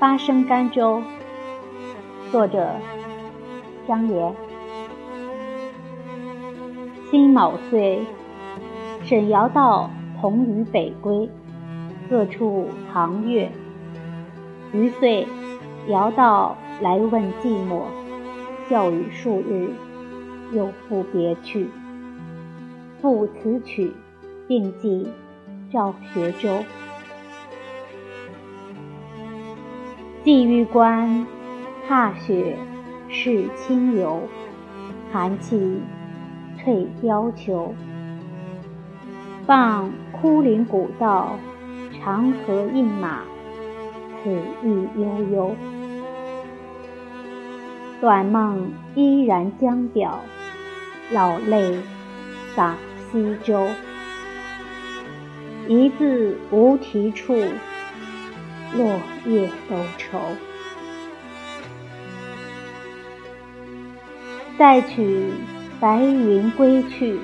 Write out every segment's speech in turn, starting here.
八声甘州，作者张炎。辛卯岁，沈遥道同于北归，各处杭越。余岁，遥道来问寂寞，笑语数日，又复别去。赋此曲，并寄赵学周。寄玉关，踏雪是清流，寒气退貂裘。傍枯林古道，长河饮马，此意悠悠。短梦依然江表，老泪洒西洲。一字无题处，落叶都愁。再取白云归去，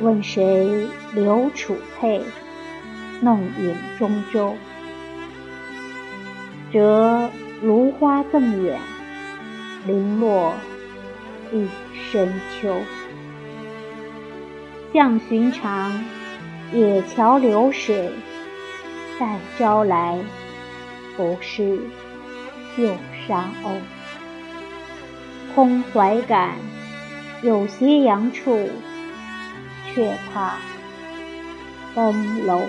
问谁留楚佩，弄影中州。折芦花赠远，零落一深秋。向寻常，野桥流水，待朝来，不是又沙鸥。空怀感，有斜阳处，却怕登楼。